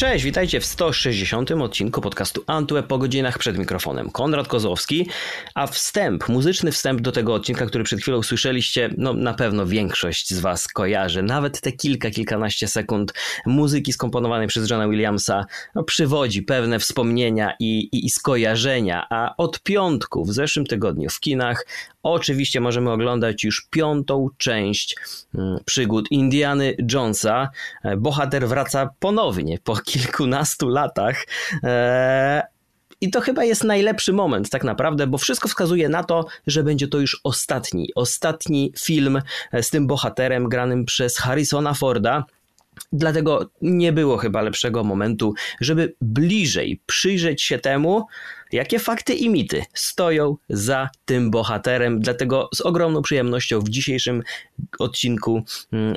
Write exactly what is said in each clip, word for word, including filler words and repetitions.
Cześć, witajcie w sto sześćdziesiątym odcinku podcastu Antwe, po godzinach przed mikrofonem Konrad Kozłowski, a wstęp, muzyczny wstęp do tego odcinka, który przed chwilą usłyszeliście, no na pewno większość z was kojarzy. Nawet te kilka, kilkanaście sekund muzyki skomponowanej przez Johna Williamsa no, przywodzi pewne wspomnienia i, i, i skojarzenia, a od piątku w zeszłym tygodniu w kinach oczywiście możemy oglądać już piątą część przygód Indiany Jonesa. Bohater wraca ponownie po kilkunastu latach. Eee... I to chyba jest najlepszy moment tak naprawdę, bo wszystko wskazuje na to, że będzie to już ostatni, ostatni film z tym bohaterem granym przez Harrisona Forda. Dlatego nie było chyba lepszego momentu, żeby bliżej przyjrzeć się temu, jakie fakty i mity stoją za tym bohaterem. Dlatego z ogromną przyjemnością w dzisiejszym odcinku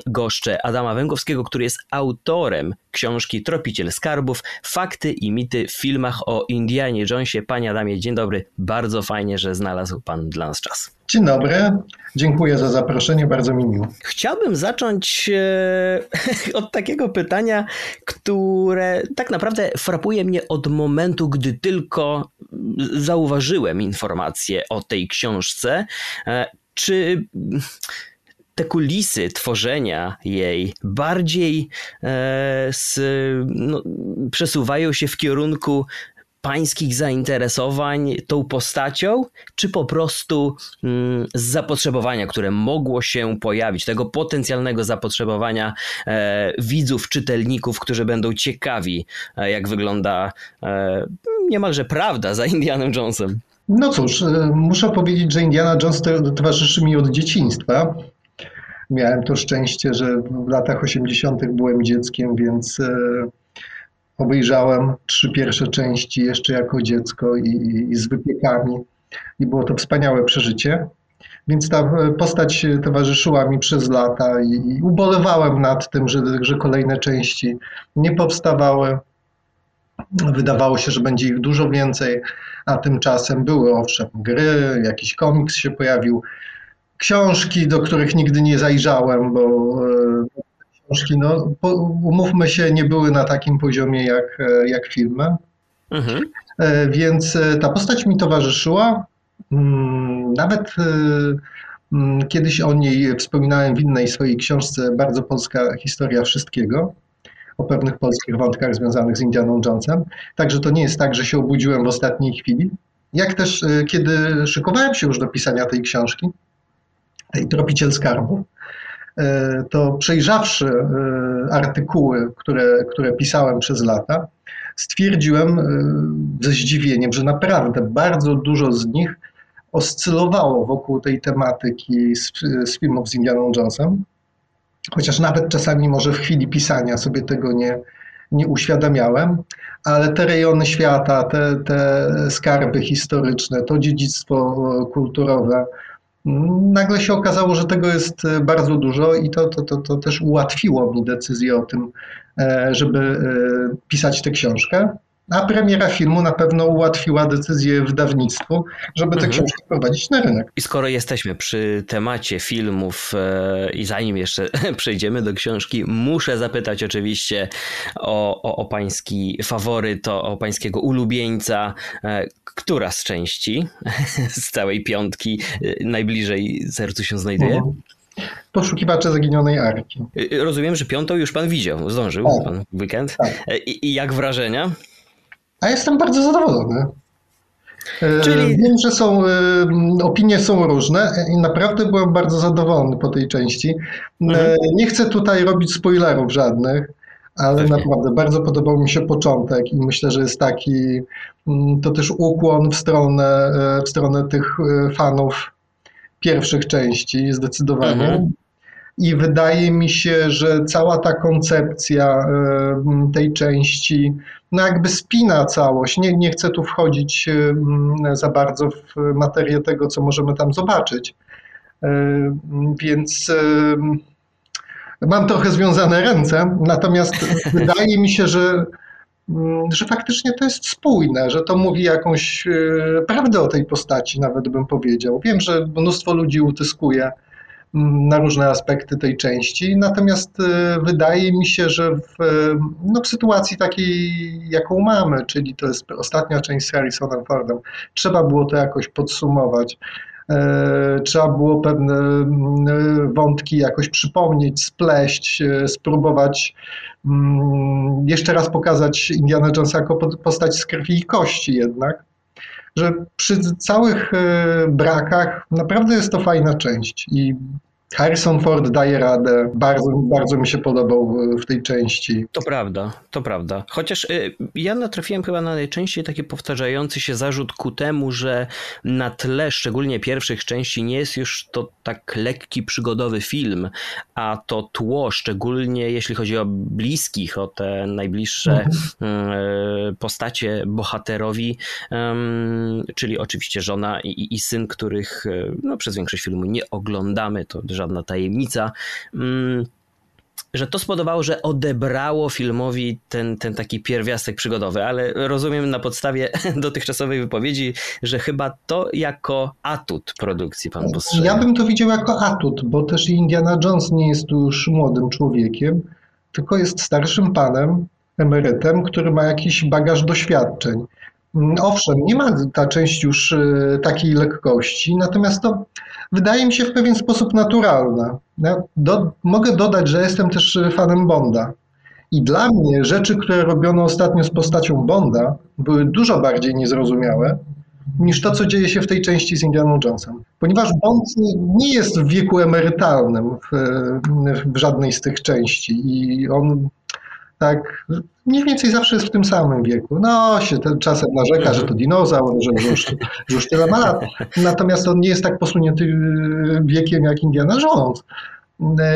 goszczę Adama Węgłowskiego, który jest autorem książki Tropiciel Skarbów, fakty i mity w filmach o Indianie Jonesie. Panie Adamie, dzień dobry. Bardzo fajnie, że znalazł pan dla nas czas. Dzień dobry, dziękuję za zaproszenie, bardzo mi miło. Chciałbym zacząć e, od takiego pytania, które tak naprawdę frapuje mnie od momentu, gdy tylko zauważyłem informację o tej książce. E, czy te kulisy tworzenia jej bardziej e, s, no, przesuwają się w kierunku pańskich zainteresowań tą postacią, czy po prostu z zapotrzebowania, które mogło się pojawić, tego potencjalnego zapotrzebowania e, widzów, czytelników, którzy będą ciekawi, e, jak wygląda e, niemalże prawda za Indianem Jonesem? No cóż, muszę powiedzieć, że Indiana Jones towarzyszy mi od dzieciństwa. Miałem to szczęście, że w latach osiemdziesiątych byłem dzieckiem, więc e, obejrzałem trzy pierwsze części jeszcze jako dziecko i, i, i z wypiekami i było to wspaniałe przeżycie, więc ta postać towarzyszyła mi przez lata i, i ubolewałem nad tym, że, że kolejne części nie powstawały. Wydawało się, że będzie ich dużo więcej, a tymczasem były owszem gry, jakiś komiks się pojawił, książki, do których nigdy nie zajrzałem, bo książki, no, umówmy się, nie były na takim poziomie jak, jak filmy. Mhm. Więc ta postać mi towarzyszyła. Nawet kiedyś o niej wspominałem w innej swojej książce Bardzo Polska Historia Wszystkiego, o pewnych polskich wątkach związanych z Indianą Jonesem. Także to nie jest tak, że się obudziłem w ostatniej chwili. Jak też kiedy szykowałem się już do pisania tej książki, tej Tropiciel Skarbów, to przejrzawszy artykuły, które, które pisałem przez lata, stwierdziłem ze zdziwieniem, że naprawdę bardzo dużo z nich oscylowało wokół tej tematyki z, z filmów z Indianą Jonesem, chociaż nawet czasami może w chwili pisania sobie tego nie, nie uświadamiałem, ale te rejony świata, te, te skarby historyczne, to dziedzictwo kulturowe, nagle się okazało, że tego jest bardzo dużo i to, to, to, to też ułatwiło mi decyzję o tym, żeby pisać tę książkę. A premiera filmu na pewno ułatwiła decyzję wydawnictwu, żeby tę mhm. książkę prowadzić na rynek. I skoro jesteśmy przy temacie filmów e, i zanim jeszcze przejdziemy do książki, muszę zapytać oczywiście o, o, o pański faworyt, o, o pańskiego ulubieńca. E, która z części z całej piątki e, najbliżej sercu się znajduje? Mhm. Poszukiwacze Zaginionej Arki. Rozumiem, że piątą już pan widział, zdążył tak. pan w weekend. Tak. E, I jak wrażenia? A jestem bardzo zadowolony. Czyli... Wiem, że są, opinie są różne i naprawdę byłem bardzo zadowolony po tej części. Mhm. Nie chcę tutaj robić spoilerów żadnych, ale Pewnie. naprawdę bardzo podobał mi się początek i myślę, że jest taki, to też ukłon w stronę, w stronę tych fanów pierwszych części zdecydowanie. Mhm. I wydaje mi się, że cała ta koncepcja tej części no jakby spina całość. Nie, nie chcę tu wchodzić za bardzo w materię tego, co możemy tam zobaczyć. Więc mam trochę związane ręce, natomiast wydaje mi się, że, że faktycznie to jest spójne, że to mówi jakąś prawdę o tej postaci, nawet bym powiedział. Wiem, że mnóstwo ludzi utyskuje na różne aspekty tej części. Natomiast wydaje mi się, że w, no w sytuacji takiej, jaką mamy, czyli to jest ostatnia część z Harrisonem Fordem, trzeba było to jakoś podsumować. Trzeba było pewne wątki jakoś przypomnieć, spleść, spróbować jeszcze raz pokazać Indiana Jonesa jako postać z krwi i kości jednak, że przy całych brakach naprawdę jest to fajna część i Harrison Ford daje radę. Bardzo, bardzo mi się podobał w tej części. To prawda, to prawda. Chociaż ja natrafiłem chyba na najczęściej taki powtarzający się zarzut ku temu, że na tle szczególnie pierwszych części nie jest już to tak lekki, przygodowy film, a to tło, szczególnie jeśli chodzi o bliskich, o te najbliższe mhm. postacie bohaterowi, czyli oczywiście żona i, i syn, których no, przez większość filmu nie oglądamy, to żadna tajemnica, że to spodobało, że odebrało filmowi ten, ten taki pierwiastek przygodowy, ale rozumiem na podstawie dotychczasowej wypowiedzi, że chyba to jako atut produkcji pan postrzega. Ja bym to widział jako atut, bo też Indiana Jones nie jest już młodym człowiekiem, tylko jest starszym panem, emerytem, który ma jakiś bagaż doświadczeń. Owszem, nie ma ta część już takiej lekkości, natomiast to wydaje mi się w pewien sposób naturalne. Ja do, mogę dodać, że jestem też fanem Bonda i dla mnie rzeczy, które robiono ostatnio z postacią Bonda, były dużo bardziej niezrozumiałe niż to, co dzieje się w tej części z Indianą Jonesem. Ponieważ Bond nie jest w wieku emerytalnym w, w żadnej z tych części i on... Tak, mniej więcej zawsze jest w tym samym wieku. No, się ten czasem narzeka, że to dinozaur, że już, że już tyle ma lat. Natomiast on nie jest tak posunięty wiekiem jak Indiana Jones.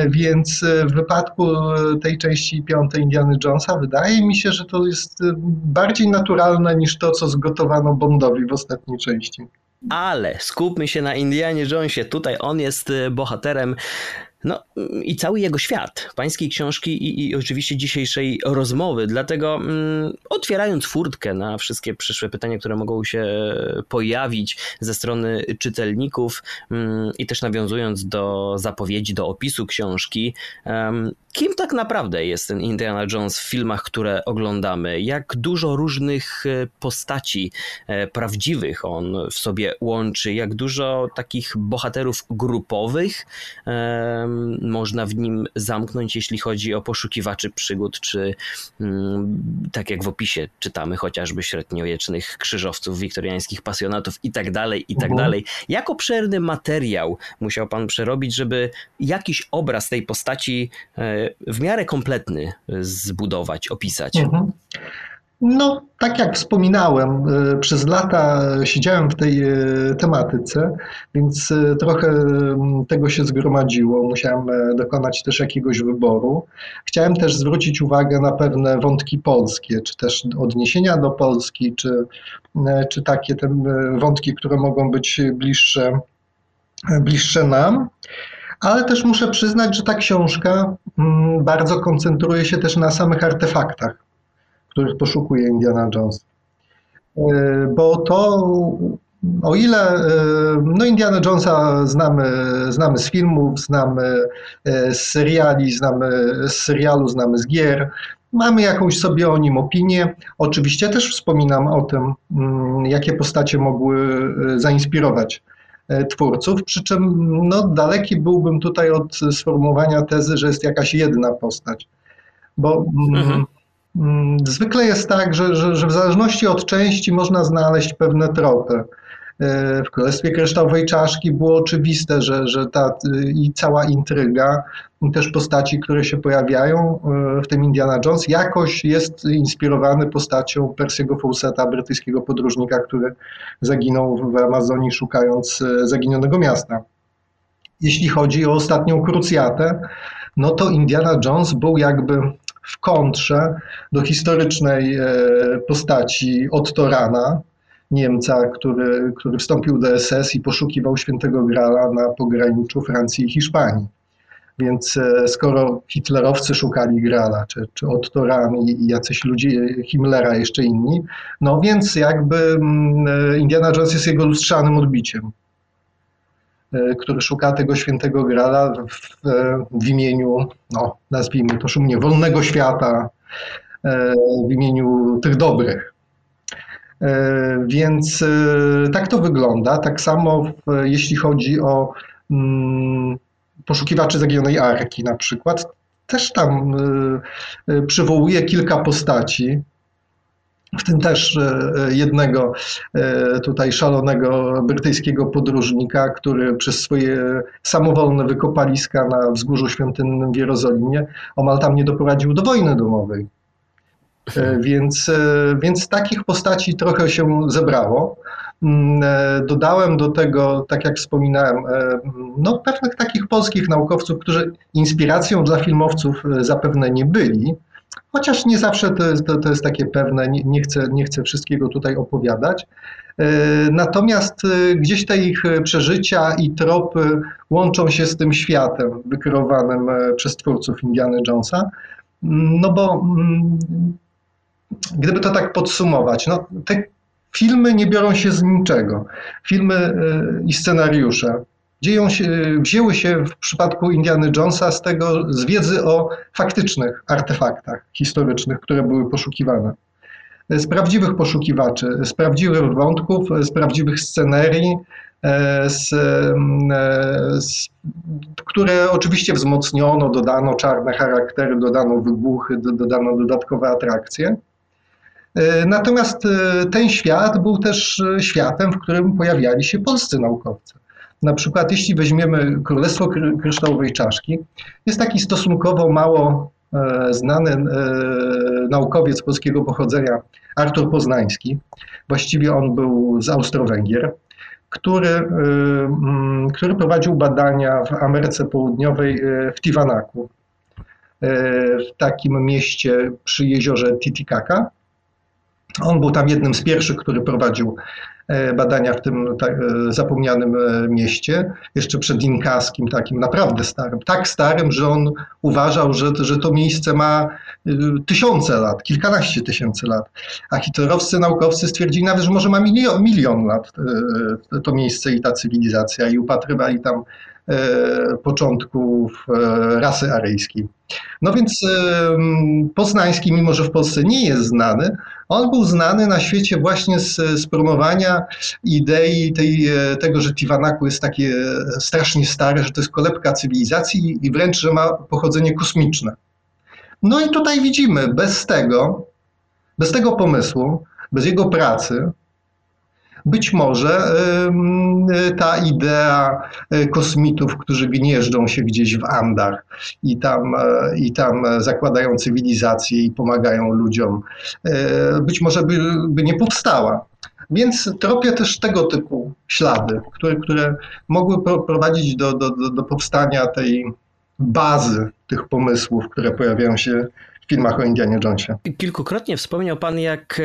Więc w wypadku tej części piątej Indiany Jonesa wydaje mi się, że to jest bardziej naturalne niż to, co zgotowano Bondowi w ostatniej części. Ale skupmy się na Indianie Jonesie. Tutaj on jest bohaterem. No i cały jego świat, pańskiej książki i, i oczywiście dzisiejszej rozmowy, dlatego mm, otwierając furtkę na wszystkie przyszłe pytania, które mogą się pojawić ze strony czytelników mm, i też nawiązując do zapowiedzi, do opisu książki, um, kim tak naprawdę jest ten Indiana Jones w filmach, które oglądamy? Jak dużo różnych postaci prawdziwych on w sobie łączy? Jak dużo takich bohaterów grupowych można w nim zamknąć, jeśli chodzi o poszukiwaczy przygód, czy tak jak w opisie czytamy, chociażby średniowiecznych krzyżowców, wiktoriańskich pasjonatów i tak dalej, i tak dalej. Jak obszerny materiał musiał pan przerobić, żeby jakiś obraz tej postaci w miarę kompletny zbudować, opisać? Mhm. No, tak jak wspominałem, przez lata siedziałem w tej tematyce, więc trochę tego się zgromadziło. Musiałem dokonać też jakiegoś wyboru. Chciałem też zwrócić uwagę na pewne wątki polskie, czy też odniesienia do Polski, czy, czy takie te wątki, które mogą być bliższe, bliższe nam. Ale też muszę przyznać, że ta książka bardzo koncentruje się też na samych artefaktach, których poszukuje Indiana Jones. Bo to, o ile no Indiana Jonesa znamy, znamy z filmów, znamy z seriali, znamy z serialu, znamy z gier, mamy jakąś sobie o nim opinię. Oczywiście też wspominam o tym, jakie postacie mogły zainspirować twórców, przy czym no, daleki byłbym tutaj od sformułowania tezy, że jest jakaś jedna postać, bo mhm. m, zwykle jest tak, że, że, że w zależności od części można znaleźć pewne tropy. W Królestwie Kryształowej Czaszki było oczywiste, że, że ta i cała intryga, i też postaci, które się pojawiają, w tym Indiana Jones, jakoś jest inspirowany postacią Percy'ego Fawcetta, brytyjskiego podróżnika, który zaginął w Amazonii, szukając zaginionego miasta. Jeśli chodzi o ostatnią krucjatę, no to Indiana Jones był jakby w kontrze do historycznej postaci Otto Rahna, Niemca, który, który wstąpił do es es i poszukiwał Świętego Grala na pograniczu Francji i Hiszpanii. Więc skoro hitlerowcy szukali Grala, czy, czy Otto Rahn i jacyś ludzie Himmlera, jeszcze inni, no więc jakby Indiana Jones jest jego lustrzanym odbiciem. który szuka tego świętego Graala w, w imieniu, no, nazwijmy to szumnie, wolnego świata, w imieniu tych dobrych. Więc tak to wygląda. Tak samo w, jeśli chodzi o mm, Poszukiwaczy Zaginionej Arki na przykład. Też tam y, przywołuje kilka postaci, w tym też y, jednego y, tutaj szalonego brytyjskiego podróżnika, który przez swoje samowolne wykopaliska na Wzgórzu Świątynnym w Jerozolimie omal tam nie doprowadził do wojny domowej. Y, więc, y, więc takich postaci trochę się zebrało. Dodałem do tego, tak jak wspominałem, no pewnych takich polskich naukowców, którzy inspiracją dla filmowców zapewne nie byli, chociaż nie zawsze to jest, to jest takie pewne, nie, nie, chcę, nie chcę wszystkiego tutaj opowiadać. Natomiast gdzieś te ich przeżycia i tropy łączą się z tym światem wykreowanym przez twórców Indiana Jonesa, no bo gdyby to tak podsumować, no te filmy nie biorą się z niczego. Filmy i scenariusze dzieją się, wzięły się w przypadku Indiany Jonesa z tego, z wiedzy o faktycznych artefaktach historycznych, które były poszukiwane. Z prawdziwych poszukiwaczy, z prawdziwych wątków, z prawdziwych scenerii, z, z, które oczywiście wzmocniono, dodano czarne charaktery, dodano wybuchy, dodano dodatkowe atrakcje. Natomiast ten świat był też światem, w którym pojawiali się polscy naukowcy. Na przykład jeśli weźmiemy Królestwo Kryształowej Czaszki, jest taki stosunkowo mało znany naukowiec polskiego pochodzenia Artur Poznański. Właściwie on był z Austro-Węgier, który, który prowadził badania w Ameryce Południowej w Tiwanaku, w takim mieście przy jeziorze Titicaca. On był tam jednym z pierwszych, który prowadził badania w tym zapomnianym mieście, jeszcze przed inkaskim, takim naprawdę starym. Tak starym, że on uważał, że, że to miejsce ma tysiące lat, kilkanaście tysięcy lat. A hitlerowscy naukowcy stwierdzili nawet, że może ma milion, milion lat to miejsce i ta cywilizacja i upatrywali tam początków rasy aryjskiej. No więc Poznański, mimo że w Polsce nie jest znany, on był znany na świecie właśnie z, z promowania idei tej, tego, że Tiwanaku jest takie strasznie stare, że to jest kolebka cywilizacji i wręcz, że ma pochodzenie kosmiczne. No i tutaj widzimy, bez tego, bez tego pomysłu, bez jego pracy, być może ta idea kosmitów, którzy gnieżdżą się gdzieś w Andach i tam, i tam zakładają cywilizację i pomagają ludziom, być może by, by nie powstała. Więc tropię też tego typu ślady, które, które mogły prowadzić do, do, do powstania tej bazy tych pomysłów, które pojawiają się w filmach o Indianie Jonesie. Kilkukrotnie wspomniał Pan, jak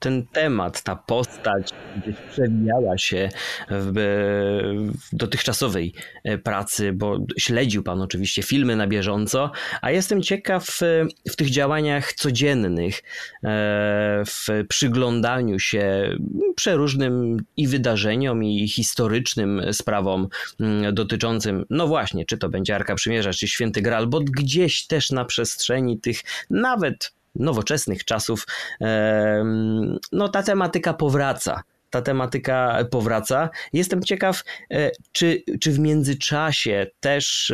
ten temat, ta postać gdzieś przewijała się w dotychczasowej pracy, bo śledził Pan oczywiście filmy na bieżąco, a jestem ciekaw w tych działaniach codziennych, w przyglądaniu się przeróżnym i wydarzeniom, i historycznym sprawom dotyczącym, no właśnie, czy to będzie Arka Przymierza, czy Święty Graal, bo gdzieś też na przestrzeni tych nawet nowoczesnych czasów, no ta tematyka powraca. Ta tematyka powraca. Jestem ciekaw, czy, czy w międzyczasie też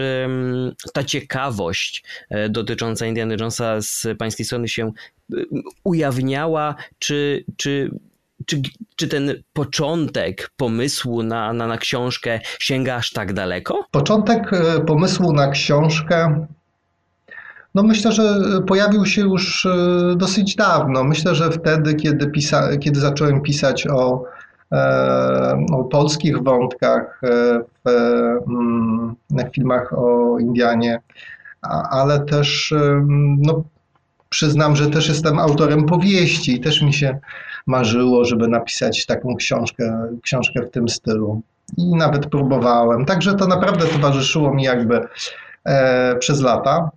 ta ciekawość dotycząca Indiana Jonesa z Pańskiej strony się ujawniała, czy, czy Czy, czy ten początek pomysłu na, na, na książkę sięga aż tak daleko? Początek pomysłu na książkę, no myślę, że pojawił się już dosyć dawno. Myślę, że wtedy, kiedy, pisa, kiedy zacząłem pisać o, o polskich wątkach w, w filmach o Indianie, ale też no, przyznam, że też jestem autorem powieści i też mi się marzyło, żeby napisać taką książkę, książkę w tym stylu. I nawet próbowałem. Także to naprawdę towarzyszyło mi jakby e, przez lata.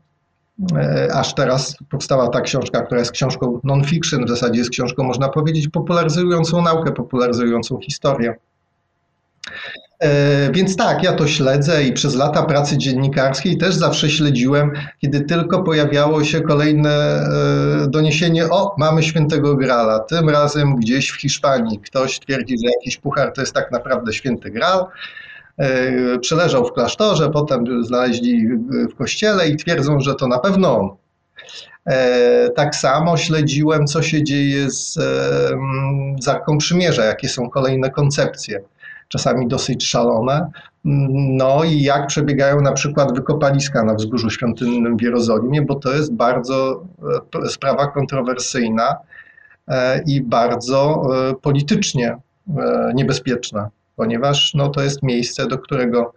E, aż teraz powstała ta książka, która jest książką non-fiction, w zasadzie jest książką, można powiedzieć, popularyzującą naukę, popularyzującą historię. Więc tak, ja to śledzę i przez lata pracy dziennikarskiej też zawsze śledziłem, kiedy tylko pojawiało się kolejne doniesienie, o, mamy Świętego Grala, tym razem gdzieś w Hiszpanii. Ktoś twierdzi, że jakiś puchar to jest tak naprawdę Święty Gral. Przeleżał w klasztorze, potem znaleźli w kościele i twierdzą, że to na pewno on. Tak samo śledziłem, co się dzieje z, z Arką Przymierza, jakie są kolejne koncepcje, czasami dosyć szalone, no i jak przebiegają na przykład wykopaliska na Wzgórzu Świątynnym w Jerozolimie, bo to jest bardzo sprawa kontrowersyjna i bardzo politycznie niebezpieczna, ponieważ no, to jest miejsce, do którego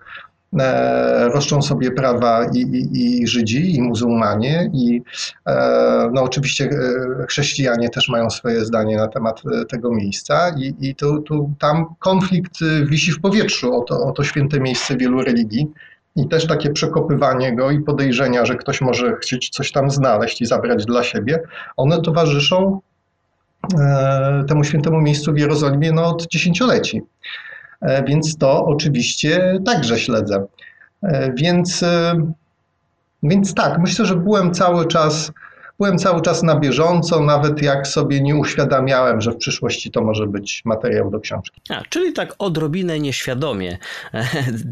E, roszczą sobie prawa i, i, i Żydzi, i muzułmanie, i e, no oczywiście e, chrześcijanie też mają swoje zdanie na temat e, tego miejsca i, i tu, tu, tam konflikt wisi w powietrzu o to, o to święte miejsce wielu religii i też takie przekopywanie go i podejrzenia, że ktoś może chcieć coś tam znaleźć i zabrać dla siebie, one towarzyszą e, temu świętemu miejscu w Jerozolimie no, od dziesięcioleci. Więc to oczywiście także śledzę. Więc, więc tak, myślę, że byłem cały czas, byłem cały czas na bieżąco, nawet jak sobie nie uświadamiałem, że w przyszłości to może być materiał do książki. A, czyli tak odrobinę nieświadomie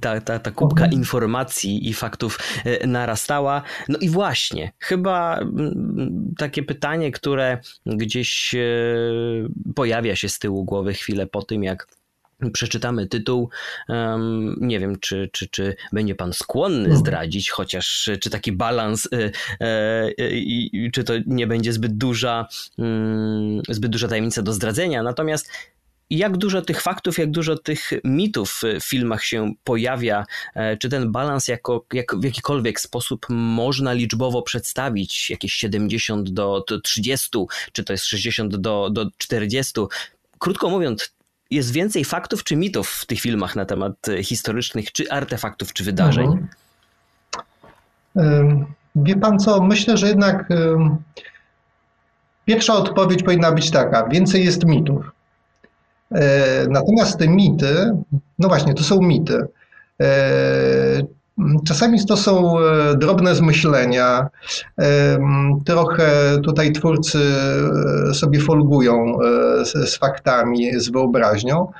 ta, ta, ta kubka mhm. informacji i faktów narastała. No i właśnie, chyba takie pytanie, które gdzieś pojawia się z tyłu głowy chwilę po tym, jak przeczytamy tytuł. Nie wiem, czy, czy, czy będzie pan skłonny zdradzić, chociaż czy taki balans, czy to nie będzie zbyt duża, zbyt duża tajemnica do zdradzenia. Natomiast jak dużo tych faktów, jak dużo tych mitów w filmach się pojawia, czy ten balans jako, jak w jakikolwiek sposób można liczbowo przedstawić, jakieś siedemdziesiąt do trzydziestu, czy to jest sześćdziesiąt do czterdziestu. Krótko mówiąc, jest więcej faktów czy mitów w tych filmach na temat historycznych, czy artefaktów, czy wydarzeń? Wie pan co, myślę, że jednak pierwsza odpowiedź powinna być taka, więcej jest mitów. Natomiast te mity, no właśnie, to są mity. Czasami to są drobne zmyślenia, trochę tutaj twórcy sobie folgują z faktami, z wyobraźnią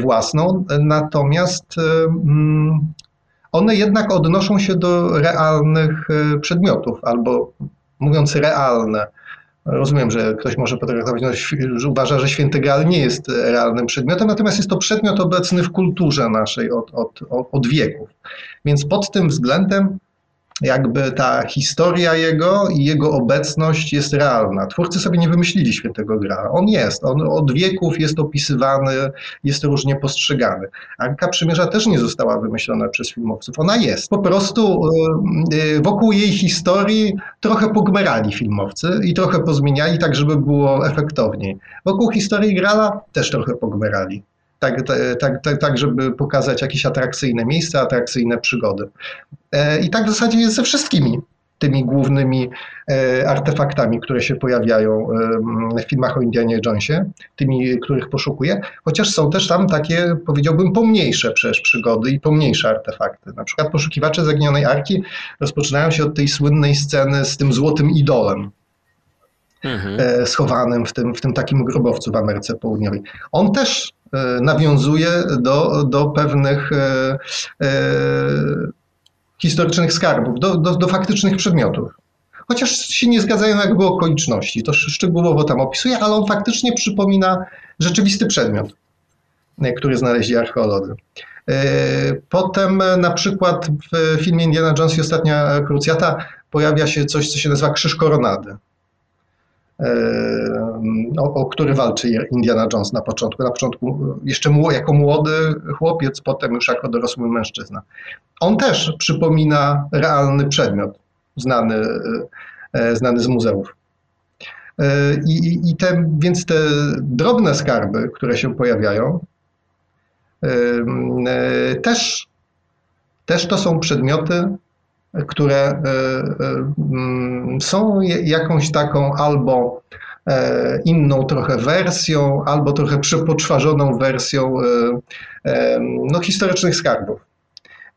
własną, natomiast one jednak odnoszą się do realnych przedmiotów, albo mówiąc realne, rozumiem, że ktoś może potraktować, no, że uważa, że Święty Graal nie jest realnym przedmiotem, natomiast jest to przedmiot obecny w kulturze naszej od, od, od wieków. Więc pod tym względem jakby ta historia jego i jego obecność jest realna. Twórcy sobie nie wymyślili Świętego Graala. On jest, on od wieków jest opisywany, jest różnie postrzegany. Arka Przymierza też nie została wymyślona przez filmowców. Ona jest. Po prostu wokół jej historii trochę pogmerali filmowcy i trochę pozmieniali tak, żeby było efektowniej. Wokół historii Graala też trochę pogmerali. Tak, tak, tak, tak, żeby pokazać jakieś atrakcyjne miejsca, atrakcyjne przygody. I tak w zasadzie jest ze wszystkimi tymi głównymi artefaktami, które się pojawiają w filmach o Indianie Jonesie, tymi, których poszukuję, chociaż są też tam takie, powiedziałbym, pomniejsze przecież przygody i pomniejsze artefakty. Na przykład Poszukiwacze Zaginionej Arki rozpoczynają się od tej słynnej sceny z tym złotym idolem. Mhm. Schowanym w tym, w tym takim grobowcu w Ameryce Południowej. On też nawiązuje do, do pewnych e, e, historycznych skarbów, do, do, do faktycznych przedmiotów. Chociaż się nie zgadzają jakby okoliczności, to szczegółowo tam opisuje, ale on faktycznie przypomina rzeczywisty przedmiot, który znaleźli archeolodzy. Potem na przykład w filmie Indiana Jones i Ostatnia Krucjata pojawia się coś, co się nazywa Krzyż Koronady. O, o który walczy Indiana Jones na początku. Na początku jeszcze jako młody chłopiec, potem już jako dorosły mężczyzna. On też przypomina realny przedmiot, znany, znany z muzeów. I, i te, więc te drobne skarby, które się pojawiają, też, też to są przedmioty, które y, y, y, są jakąś taką albo inną trochę wersją albo trochę przepoczwarzoną wersją no, historycznych skarbów.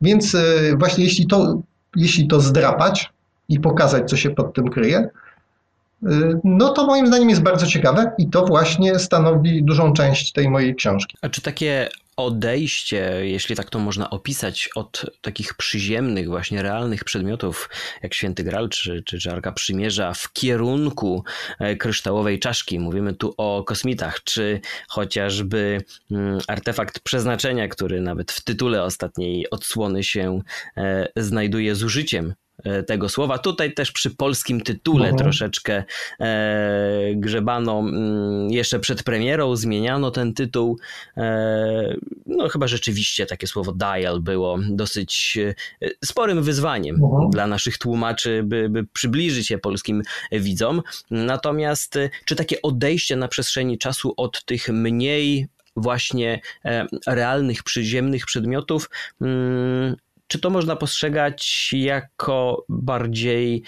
Więc właśnie jeśli to, jeśli to zdrapać i pokazać, co się pod tym kryje, no to moim zdaniem jest bardzo ciekawe i to właśnie stanowi dużą część tej mojej książki. A czy takie odejście, jeśli tak to można opisać, od takich przyziemnych, właśnie realnych przedmiotów jak Święty Graal czy, czy, czy Arka Przymierza w kierunku kryształowej czaszki, mówimy tu o kosmitach, czy chociażby artefakt przeznaczenia, który nawet w tytule ostatniej odsłony się znajduje z użyciem tego słowa. Tutaj też przy polskim tytule mhm. troszeczkę e, grzebano m, jeszcze przed premierą, zmieniano ten tytuł. E, no chyba rzeczywiście takie słowo dial było dosyć e, sporym wyzwaniem mhm. dla naszych tłumaczy, by, by przybliżyć się polskim widzom. Natomiast e, czy takie odejście na przestrzeni czasu od tych mniej właśnie e, realnych, przyziemnych przedmiotów mm, czy to można postrzegać jako bardziej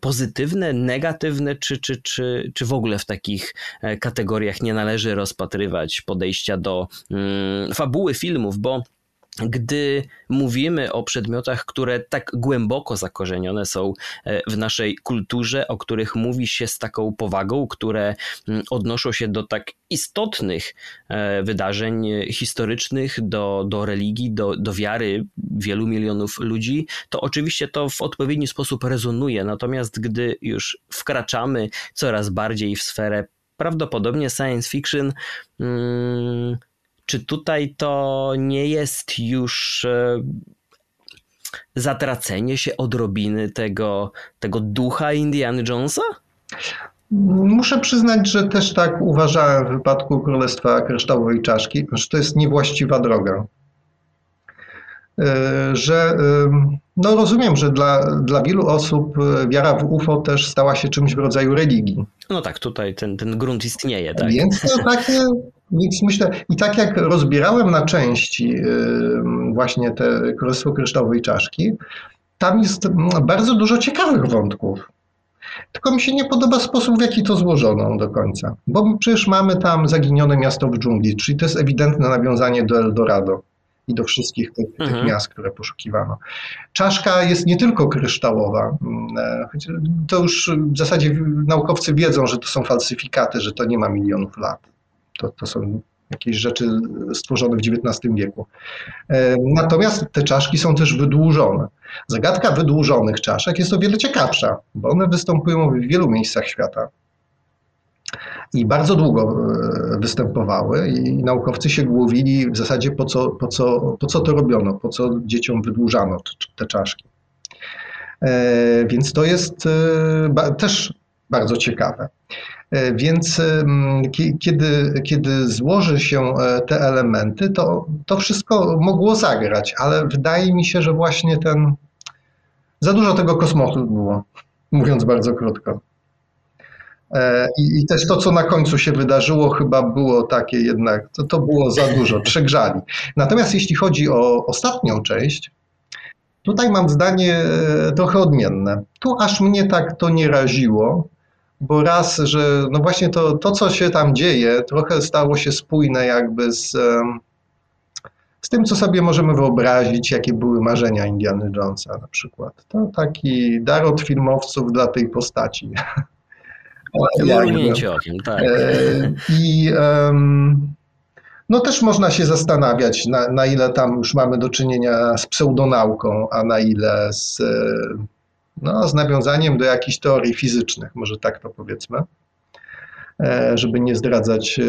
pozytywne, negatywne, czy, czy, czy, czy w ogóle w takich kategoriach nie należy rozpatrywać podejścia do mm, fabuły filmów, bo gdy mówimy o przedmiotach, które tak głęboko zakorzenione są w naszej kulturze, o których mówi się z taką powagą, które odnoszą się do tak istotnych wydarzeń historycznych, do, do religii, do, do wiary wielu milionów ludzi, to oczywiście to w odpowiedni sposób rezonuje. Natomiast gdy już wkraczamy coraz bardziej w sferę prawdopodobnie science fiction, hmm, czy tutaj to nie jest już zatracenie się odrobiny tego, tego ducha Indiana Jonesa? Muszę przyznać, że też tak uważałem w wypadku Królestwa Kryształowej Czaszki, że to jest niewłaściwa droga. Że, no rozumiem, że dla, dla wielu osób wiara w U F O też stała się czymś w rodzaju religii. No tak, tutaj ten, ten grunt istnieje. Tak? Więc no, takie... Więc myślę, i tak jak rozbierałem na części właśnie te Królestwo Kryształowej Czaszki, tam jest bardzo dużo ciekawych wątków. Tylko mi się nie podoba sposób, w jaki to złożono do końca. Bo przecież mamy tam Zaginione miasto w dżungli, czyli to jest ewidentne nawiązanie do Eldorado i do wszystkich tych, mhm. tych miast, które poszukiwano. Czaszka jest nie tylko kryształowa, choć to już w zasadzie naukowcy wiedzą, że to są falsyfikaty, że to nie ma milionów lat. To, to są jakieś rzeczy stworzone w dziewiętnastym wieku. Natomiast te czaszki są też wydłużone. Zagadka wydłużonych czaszek jest o wiele ciekawsza, bo one występują w wielu miejscach świata. I bardzo długo występowały i naukowcy się głowili w zasadzie po co, po co, po co to robiono, po co dzieciom wydłużano te czaszki. Więc to jest też bardzo ciekawe. Więc kiedy, kiedy złoży się te elementy, to, to wszystko mogło zagrać, ale wydaje mi się, że właśnie ten... Za dużo tego kosmosu było, mówiąc bardzo krótko. I, i też to, co na końcu się wydarzyło, chyba było takie jednak... To, to było za dużo, przegrzali. Natomiast jeśli chodzi o ostatnią część, tutaj mam zdanie trochę odmienne. Tu aż mnie tak to nie raziło, bo raz, że no właśnie to, to, co się tam dzieje, trochę stało się spójne jakby z, z tym, co sobie możemy wyobrazić, jakie były marzenia Indiana Jonesa na przykład. To taki dar od filmowców dla tej postaci. Mrugnięcie okiem, tak. I um, no też można się zastanawiać, na, na ile tam już mamy do czynienia z pseudonauką, a na ile z... No, z nawiązaniem do jakichś teorii fizycznych, może tak to powiedzmy, żeby nie zdradzać,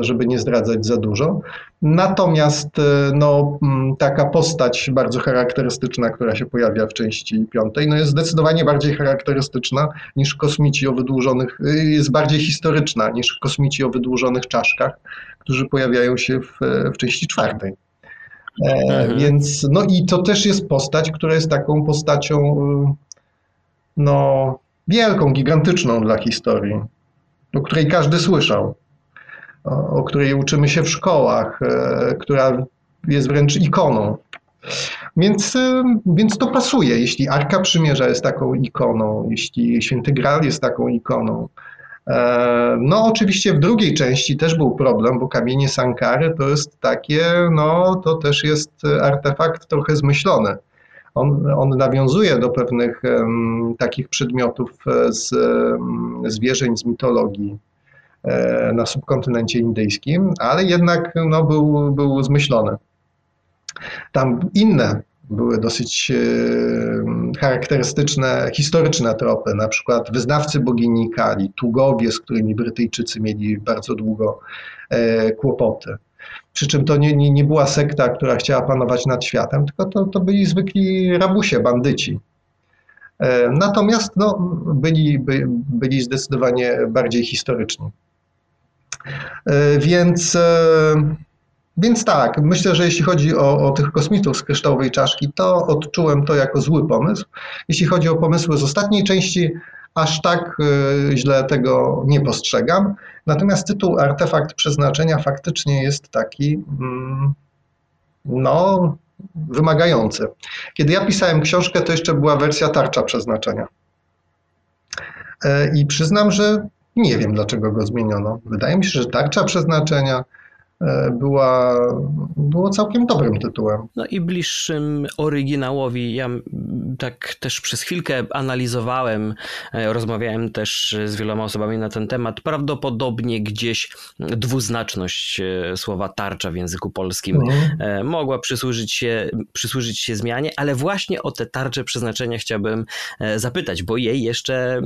żeby nie zdradzać za dużo. Natomiast no, taka postać bardzo charakterystyczna, która się pojawia w części piątej, no jest zdecydowanie bardziej charakterystyczna niż kosmici o wydłużonych, jest bardziej historyczna niż kosmici o wydłużonych czaszkach, którzy pojawiają się w, w części czwartej. E, więc, no i to też jest postać, która jest taką postacią no, wielką, gigantyczną dla historii, o której każdy słyszał, o, o której uczymy się w szkołach, e, która jest wręcz ikoną. Więc, e, więc to pasuje, jeśli Arka Przymierza jest taką ikoną, jeśli Święty Graal jest taką ikoną, No oczywiście w drugiej części też był problem, bo kamienie Sankary to jest takie, no to też jest artefakt trochę zmyślony. On, on nawiązuje do pewnych um, takich przedmiotów z um, zwierzeń, z mitologii e, na subkontynencie indyjskim, ale jednak no, był, był zmyślony. Tam inne były dosyć e, charakterystyczne, historyczne tropy, na przykład wyznawcy bogini Kali, Tugowie, z którymi Brytyjczycy mieli bardzo długo e, kłopoty. Przy czym to nie, nie, nie była sekta, która chciała panować nad światem, tylko to, to byli zwykli rabusie, bandyci. E, natomiast no, byli, by, byli zdecydowanie bardziej historyczni. E, więc, e, więc tak, myślę, że jeśli chodzi o, o tych kosmitów z kryształowej czaszki, to odczułem to jako zły pomysł. Jeśli chodzi o pomysły z ostatniej części, aż tak y, źle tego nie postrzegam. Natomiast tytuł Artefakt Przeznaczenia faktycznie jest taki, mm, no, wymagający. Kiedy ja pisałem książkę, to jeszcze była wersja Tarcza Przeznaczenia. Y, I przyznam, że nie wiem, dlaczego go zmieniono. Wydaje mi się, że Tarcza Przeznaczenia była, było całkiem dobrym tytułem. No i bliższym oryginałowi. Ja tak też przez chwilkę analizowałem, rozmawiałem też z wieloma osobami na ten temat. Prawdopodobnie gdzieś dwuznaczność słowa tarcza w języku polskim mm. mogła przysłużyć się, przysłużyć się zmianie, ale właśnie o tę tarczę przeznaczenia chciałbym zapytać, bo jej jeszcze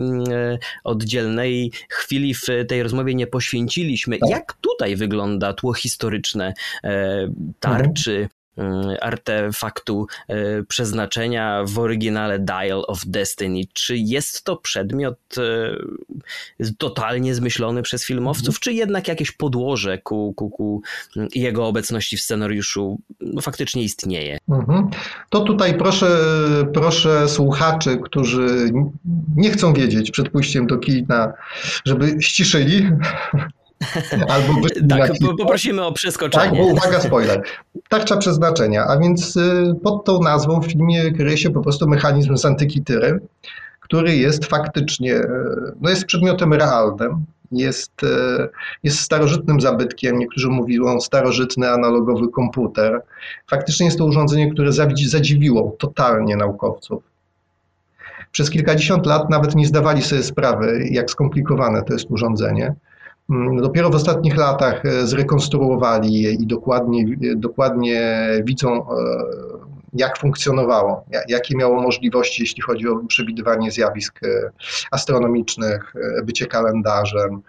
oddzielnej chwili w tej rozmowie nie poświęciliśmy. Tak. Jak tutaj wygląda tło historyczne tarczy, mhm. artefaktu przeznaczenia w oryginale Dial of Destiny? Czy jest to przedmiot totalnie zmyślony przez filmowców, mhm. czy jednak jakieś podłoże ku, ku, ku jego obecności w scenariuszu faktycznie istnieje? Mhm. To tutaj proszę, proszę słuchaczy, którzy nie chcą wiedzieć przed pójściem do kina, żeby ściszyli. Albo tak, poprosimy o przeskoczenie. Tak, bo uwaga, spoiler. Tarcza przeznaczenia, a więc pod tą nazwą w filmie kryje się po prostu mechanizm z antykityry, który jest faktycznie, no jest przedmiotem realnym, jest, jest starożytnym zabytkiem, niektórzy mówią starożytny analogowy komputer. Faktycznie jest to urządzenie, które zadziwiło totalnie naukowców. Przez kilkadziesiąt lat nawet nie zdawali sobie sprawy, jak skomplikowane to jest urządzenie. Dopiero w ostatnich latach zrekonstruowali je i dokładnie, dokładnie widzą, jak funkcjonowało, jakie miało możliwości, jeśli chodzi o przewidywanie zjawisk astronomicznych, bycie kalendarzem.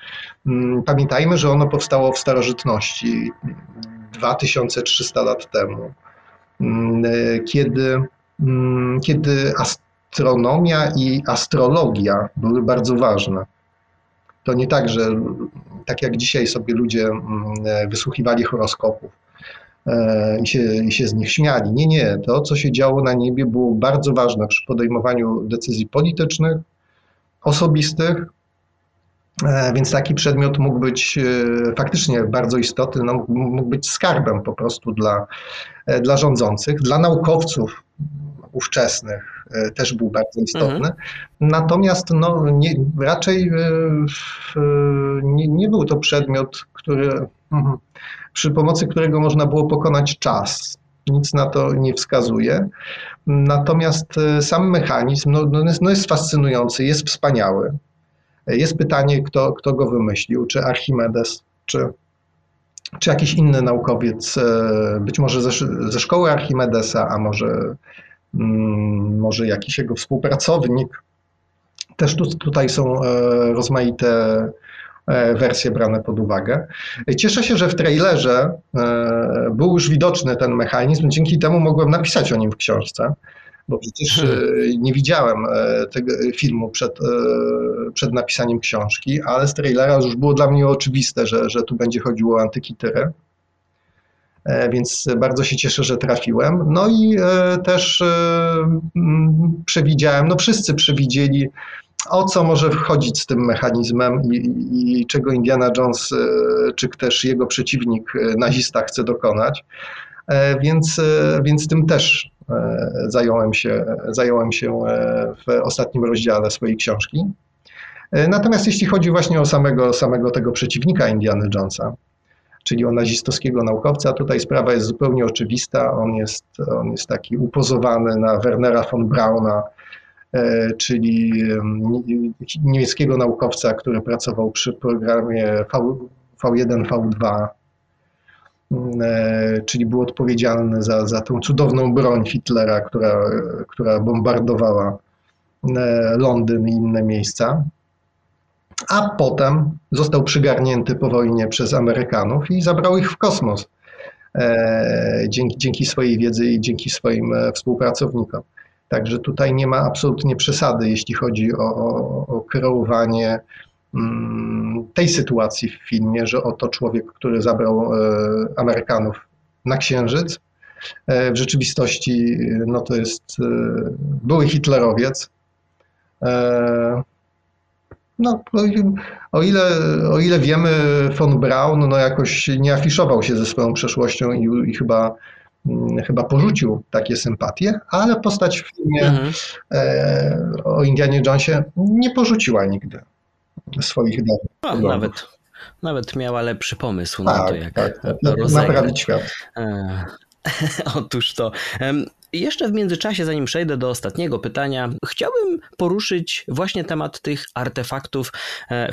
Pamiętajmy, że ono powstało w starożytności dwa tysiące trzysta lat temu, kiedy, kiedy astronomia i astrologia były bardzo ważne. To nie tak, że tak jak dzisiaj sobie ludzie wysłuchiwali horoskopów i się, i się z nich śmiali. Nie, nie. To, co się działo na niebie, było bardzo ważne przy podejmowaniu decyzji politycznych, osobistych, więc taki przedmiot mógł być faktycznie bardzo istotny, no, mógł być skarbem po prostu dla, dla rządzących, dla naukowców ówczesnych też był bardzo istotny. Mhm. Natomiast no, nie, raczej nie, nie był to przedmiot, który, przy pomocy którego można było pokonać czas. Nic na to nie wskazuje. Natomiast sam mechanizm no, no jest, no jest fascynujący, jest wspaniały. Jest pytanie, kto, kto go wymyślił, czy Archimedes, czy, czy jakiś inny naukowiec, być może ze, ze szkoły Archimedesa, a może może jakiś jego współpracownik. Też tu, tutaj są rozmaite wersje brane pod uwagę. Cieszę się, że w trailerze był już widoczny ten mechanizm, dzięki temu mogłem napisać o nim w książce, bo przecież nie widziałem tego filmu przed, przed napisaniem książki, ale z trailera już było dla mnie oczywiste, że, że tu będzie chodziło o antykityry. Więc bardzo się cieszę, że trafiłem. No i też przewidziałem, no wszyscy przewidzieli, o co może wchodzić z tym mechanizmem i, i czego Indiana Jones, czy też jego przeciwnik nazista chce dokonać. Więc, więc tym też zająłem się, zająłem się w ostatnim rozdziale swojej książki. Natomiast jeśli chodzi właśnie o samego, samego tego przeciwnika Indiana Jonesa, czyli o nazistowskiego naukowca, tutaj sprawa jest zupełnie oczywista. On jest, on jest taki upozowany na Wernera von Brauna, czyli niemieckiego naukowca, który pracował przy programie V jeden V dwa, czyli był odpowiedzialny za, za tą cudowną broń Hitlera, która, która bombardowała Londyn i inne miejsca. A potem został przygarnięty po wojnie przez Amerykanów i zabrał ich w kosmos dzięki, dzięki swojej wiedzy i dzięki swoim współpracownikom. Także tutaj nie ma absolutnie przesady, jeśli chodzi o, o, o kreowanie tej sytuacji w filmie, że oto człowiek, który zabrał Amerykanów na Księżyc, w rzeczywistości no to jest były hitlerowiec. No, o ile, o ile wiemy, von Braun no jakoś nie afiszował się ze swoją przeszłością i, i chyba, chyba porzucił takie sympatie, ale postać w filmie mhm. e, o Indianie Jonesie nie porzuciła nigdy swoich danych. No, nawet, nawet miała lepszy pomysł tak, na to, jak tak, naprawić świat. E, otóż to... I jeszcze w międzyczasie, zanim przejdę do ostatniego pytania, chciałbym poruszyć właśnie temat tych artefaktów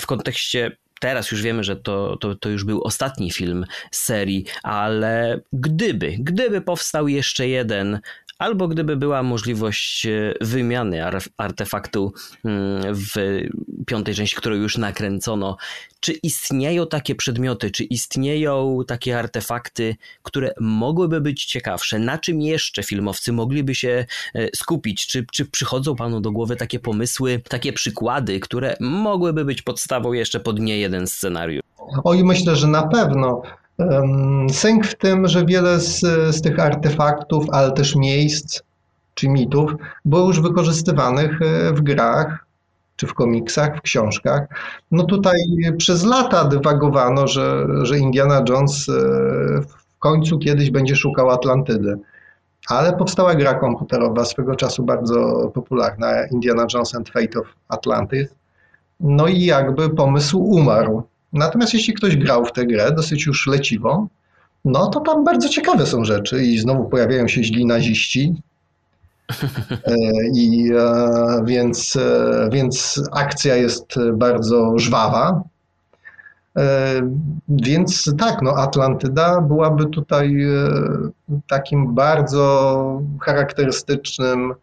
w kontekście, teraz już wiemy, że to, to, to już był ostatni film z serii, ale gdyby, gdyby powstał jeszcze jeden, albo gdyby była możliwość wymiany artefaktu w piątej części, którą już nakręcono, czy istnieją takie przedmioty, czy istnieją takie artefakty, które mogłyby być ciekawsze? Na czym jeszcze filmowcy mogliby się skupić? Czy, czy przychodzą panu do głowy takie pomysły, takie przykłady, które mogłyby być podstawą jeszcze pod nie jeden scenariusz? Oj, myślę, że na pewno. Sęk w tym, że wiele z, z tych artefaktów, ale też miejsc czy mitów było już wykorzystywanych w grach, czy w komiksach, w książkach. No tutaj przez lata dywagowano, że, że Indiana Jones w końcu kiedyś będzie szukał Atlantydy. Ale powstała gra komputerowa, swego czasu bardzo popularna, Indiana Jones and Fate of Atlantis. No i jakby pomysł umarł. Natomiast jeśli ktoś grał w tę grę dosyć już leciwo, no to tam bardzo ciekawe są rzeczy i znowu pojawiają się źli naziści. I więc, więc akcja jest bardzo żwawa. Więc tak, no Atlantyda byłaby tutaj takim bardzo charakterystycznym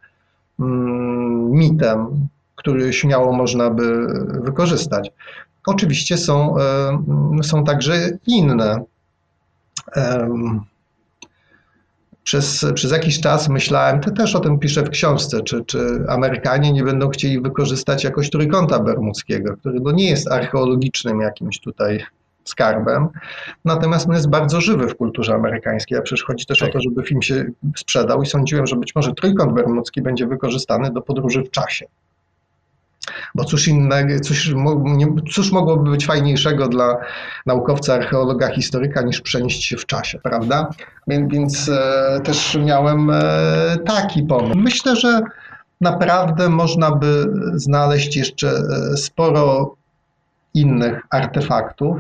mitem, który śmiało można by wykorzystać. Oczywiście są, są także inne. Przez, przez jakiś czas myślałem, to też o tym piszę w książce, czy, czy Amerykanie nie będą chcieli wykorzystać jakoś trójkąta bermudzkiego, który no nie jest archeologicznym jakimś tutaj skarbem, natomiast on jest bardzo żywy w kulturze amerykańskiej, a przecież chodzi też tak. o to, żeby film się sprzedał i sądziłem, że być może trójkąt bermudzki będzie wykorzystany do podróży w czasie. Bo cóż innego, cóż, cóż mogłoby być fajniejszego dla naukowca, archeologa, historyka niż przenieść się w czasie, prawda? Więc, więc e, też miałem e, taki pomysł. Myślę, że naprawdę można by znaleźć jeszcze sporo innych artefaktów,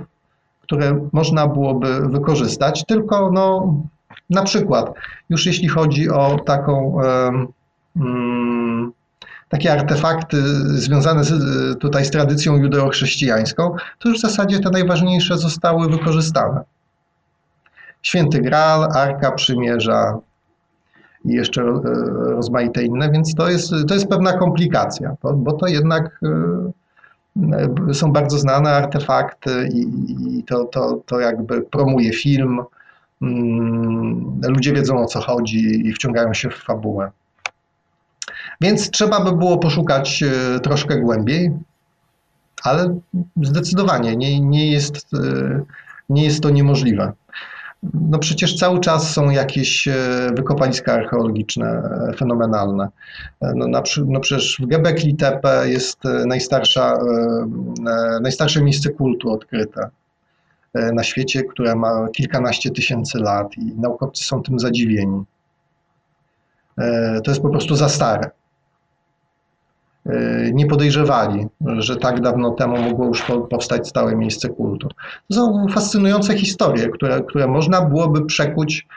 które można byłoby wykorzystać, tylko no, na przykład już jeśli chodzi o taką... E, mm, takie artefakty związane z, tutaj z tradycją judeochrześcijańską, to już w zasadzie te najważniejsze zostały wykorzystane. Święty Graal, Arka Przymierza i jeszcze rozmaite inne, więc to jest, to jest pewna komplikacja, bo, bo to jednak są bardzo znane artefakty i, i to, to, to jakby promuje film, ludzie wiedzą o co chodzi i wciągają się w fabułę. Więc trzeba by było poszukać troszkę głębiej, ale zdecydowanie nie, nie, jest, nie jest to niemożliwe. No przecież cały czas są jakieś wykopaliska archeologiczne fenomenalne. No, na, no przecież w Göbekli Tepe jest najstarsza, najstarsze miejsce kultu odkryte na świecie, które ma kilkanaście tysięcy lat i naukowcy są tym zadziwieni. To jest po prostu za stare. nie podejrzewali, że tak dawno temu mogło już powstać stałe miejsce kultu. To są fascynujące historie, które, które można byłoby przekuć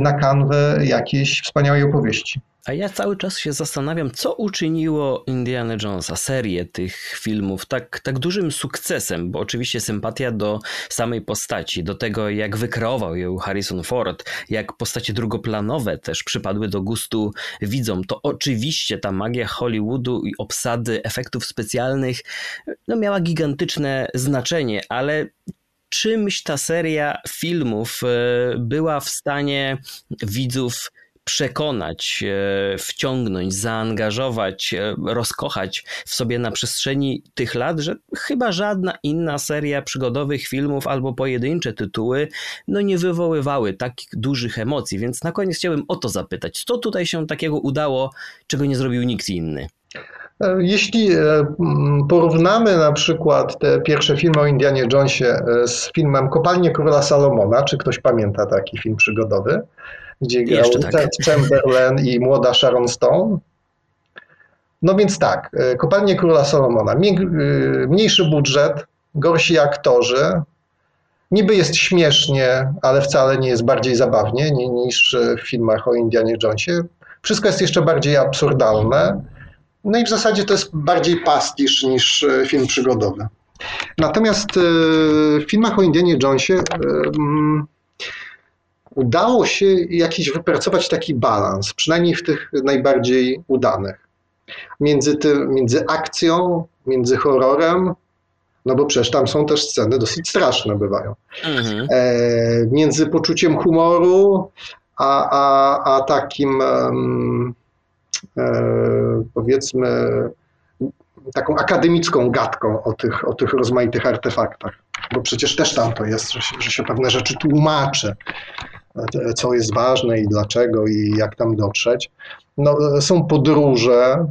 na kanwę jakiejś wspaniałej opowieści. A ja cały czas się zastanawiam, co uczyniło Indiana Jonesa, serię tych filmów, tak, tak dużym sukcesem, bo oczywiście sympatia do samej postaci, do tego jak wykreował ją Harrison Ford, jak postacie drugoplanowe też przypadły do gustu widzom. To oczywiście ta magia Hollywoodu i obsady efektów specjalnych no miała gigantyczne znaczenie, ale czymś ta seria filmów była w stanie widzów przekonać, wciągnąć, zaangażować, rozkochać w sobie na przestrzeni tych lat, że chyba żadna inna seria przygodowych filmów albo pojedyncze tytuły no nie wywoływały takich dużych emocji. Więc na koniec chciałbym o to zapytać. Co tutaj się takiego udało, czego nie zrobił nikt inny? Jeśli porównamy na przykład te pierwsze filmy o Indianie Jonesie z filmem Kopalnie Króla Salomona, czy ktoś pamięta taki film przygodowy, gdzie grał tak. Chamberlain i młoda Sharon Stone. No więc tak, Kopalnie Króla Salomona. Mniejszy budżet, gorsi aktorzy. Niby jest śmiesznie, ale wcale nie jest bardziej zabawnie niż w filmach o Indianie Jonesie. Wszystko jest jeszcze bardziej absurdalne. No i w zasadzie to jest bardziej pastisz niż film przygodowy. Natomiast w filmach o Indianie Jonesie udało się jakiś wypracować taki balans, przynajmniej w tych najbardziej udanych. Między tym, między akcją, między horrorem, no bo przecież tam są też sceny dosyć straszne bywają. Mhm. E, między poczuciem humoru, a, a, a takim um, e, powiedzmy taką akademicką gadką o tych, o tych rozmaitych artefaktach. Bo przecież też tam to jest, że się, że się pewne rzeczy tłumaczy, co jest ważne i dlaczego i jak tam dotrzeć. No, są podróże,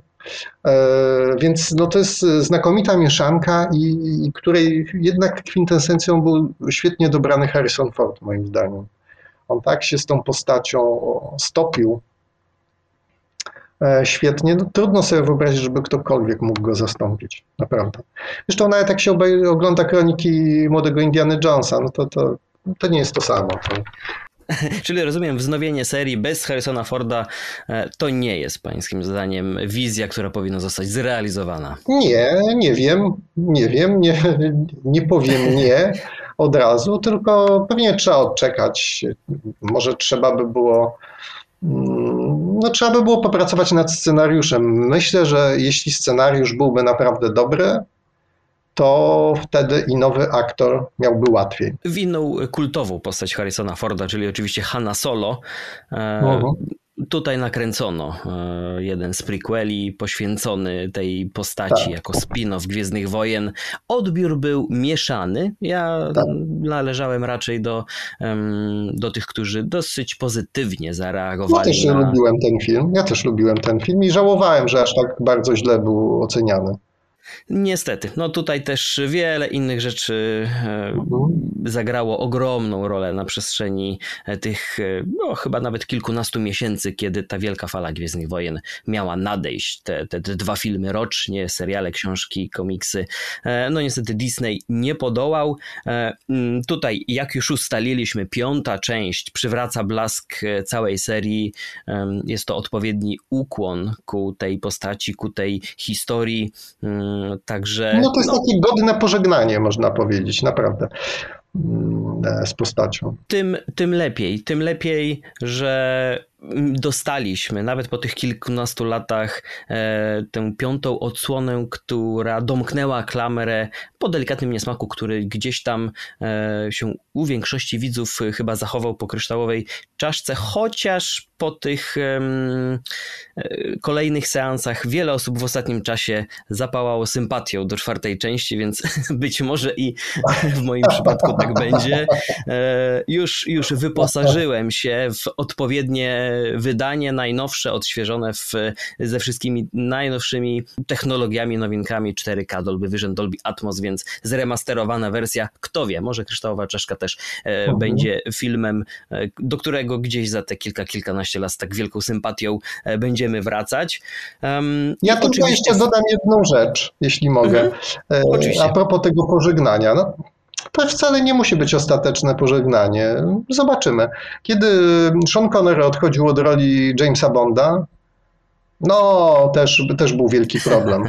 więc no to jest znakomita mieszanka, i, i której jednak kwintesencją był świetnie dobrany Harrison Ford, moim zdaniem. On tak się z tą postacią stopił świetnie. No, trudno sobie wyobrazić, żeby ktokolwiek mógł go zastąpić. Naprawdę. Zresztą nawet jak się ogląda kroniki młodego Indiana Jonesa, no to, to, to nie jest to samo. Czyli rozumiem, wznowienie serii bez Harrisona Forda to nie jest pańskim zdaniem wizja, która powinna zostać zrealizowana. Nie, nie wiem. Nie wiem, nie, nie powiem nie od razu, tylko pewnie trzeba odczekać. Może trzeba by było... No, trzeba by było popracować nad scenariuszem. Myślę, że jeśli scenariusz byłby naprawdę dobry, to wtedy i nowy aktor miałby łatwiej. W inną kultową postać Harrisona Forda, czyli oczywiście Hanna Solo, uh-huh. tutaj nakręcono jeden z prequeli poświęcony tej postaci tak. jako spin-off Gwiezdnych Wojen. Odbiór był mieszany. Ja tak. należałem raczej do, do tych, którzy dosyć pozytywnie zareagowali. Ja też na... lubiłem ten film. Ja też lubiłem ten film i żałowałem, że aż tak bardzo źle był oceniany. Niestety, no tutaj też wiele innych rzeczy zagrało ogromną rolę na przestrzeni tych no, chyba nawet kilkunastu miesięcy, kiedy ta wielka fala Gwiezdnych Wojen miała nadejść. Te, te, te dwa filmy rocznie, seriale, książki, komiksy. No niestety Disney nie podołał. Tutaj, jak już ustaliliśmy, piąta część przywraca blask całej serii. Jest to odpowiedni ukłon ku tej postaci, ku tej historii. Także, no to jest no, takie godne pożegnanie, można powiedzieć, naprawdę z postacią. Tym, tym lepiej, tym lepiej, że dostaliśmy nawet po tych kilkunastu latach e, tę piątą odsłonę, która domknęła klamrę po delikatnym niesmaku, który gdzieś tam e, się u większości widzów chyba zachował po Kryształowej Czaszce, chociaż po tych e, kolejnych seansach wiele osób w ostatnim czasie zapałało sympatią do czwartej części, więc być może i w moim przypadku tak będzie. E, już, już wyposażyłem się w odpowiednie wydanie najnowsze, odświeżone w, ze wszystkimi najnowszymi technologiami, nowinkami cztery K, Dolby Vision, Dolby Atmos, więc zremasterowana wersja, kto wie, może Kryształowa Czaszka też mhm. będzie filmem, do którego gdzieś za te kilka, kilkanaście lat z tak wielką sympatią będziemy wracać. Um, ja tutaj oczywiście... jeszcze dodam jedną rzecz, jeśli mogę, mhm. a propos tego pożegnania. No. To wcale nie musi być ostateczne pożegnanie. Zobaczymy. Kiedy Sean Connery odchodził od roli Jamesa Bonda, no też, też był wielki problem.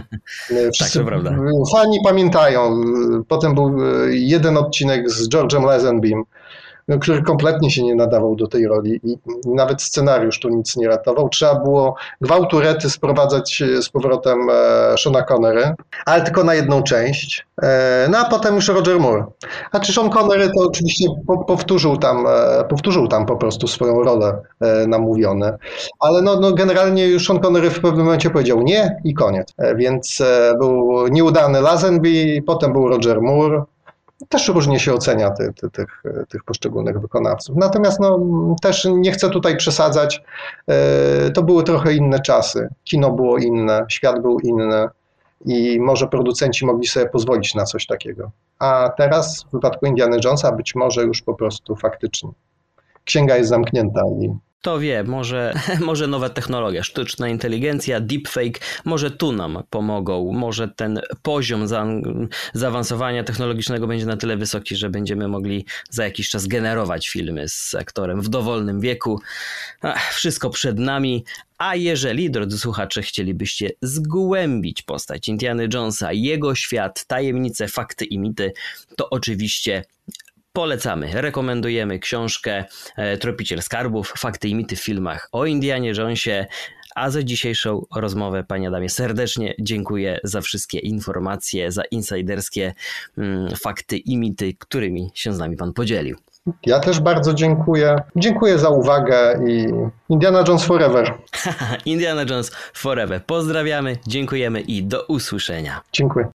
Wszyscy tak, to prawda. Fani pamiętają. Potem był jeden odcinek z George'em Lazenbym, który kompletnie się nie nadawał do tej roli i nawet scenariusz tu nic nie ratował. Trzeba było gwałturety sprowadzać z powrotem Seana Connery, ale tylko na jedną część. No a potem już Roger Moore. A czy Sean Connery to oczywiście powtórzył tam, powtórzył tam po prostu swoją rolę namówione, ale no, no generalnie już Sean Connery w pewnym momencie powiedział nie i koniec. Więc był nieudany Lazenby, potem był Roger Moore. Też różnie się ocenia ty, ty, tych, tych poszczególnych wykonawców. Natomiast no, też nie chcę tutaj przesadzać. To były trochę inne czasy. Kino było inne, świat był inny i może producenci mogli sobie pozwolić na coś takiego. A teraz w wypadku Indiana Jonesa być może już po prostu faktycznie. Księga jest zamknięta i... Kto wie, może, może nowa technologia, sztuczna inteligencja, deepfake, może tu nam pomogą, może ten poziom za, zaawansowania technologicznego będzie na tyle wysoki, że będziemy mogli za jakiś czas generować filmy z aktorem w dowolnym wieku. Ach, wszystko przed nami. A jeżeli, drodzy słuchacze, chcielibyście zgłębić postać Indiana Jonesa, jego świat, tajemnice, fakty i mity, to oczywiście... Polecamy, rekomendujemy książkę Tropiciel Skarbów, fakty i mity w filmach o Indianie Jonesie. A za dzisiejszą rozmowę, panie Adamie, serdecznie dziękuję za wszystkie informacje, za insajderskie fakty i mity, którymi się z nami pan podzielił. Ja też bardzo dziękuję. Dziękuję za uwagę i Indiana Jones forever. Indiana Jones forever. Pozdrawiamy, dziękujemy i do usłyszenia. Dziękuję.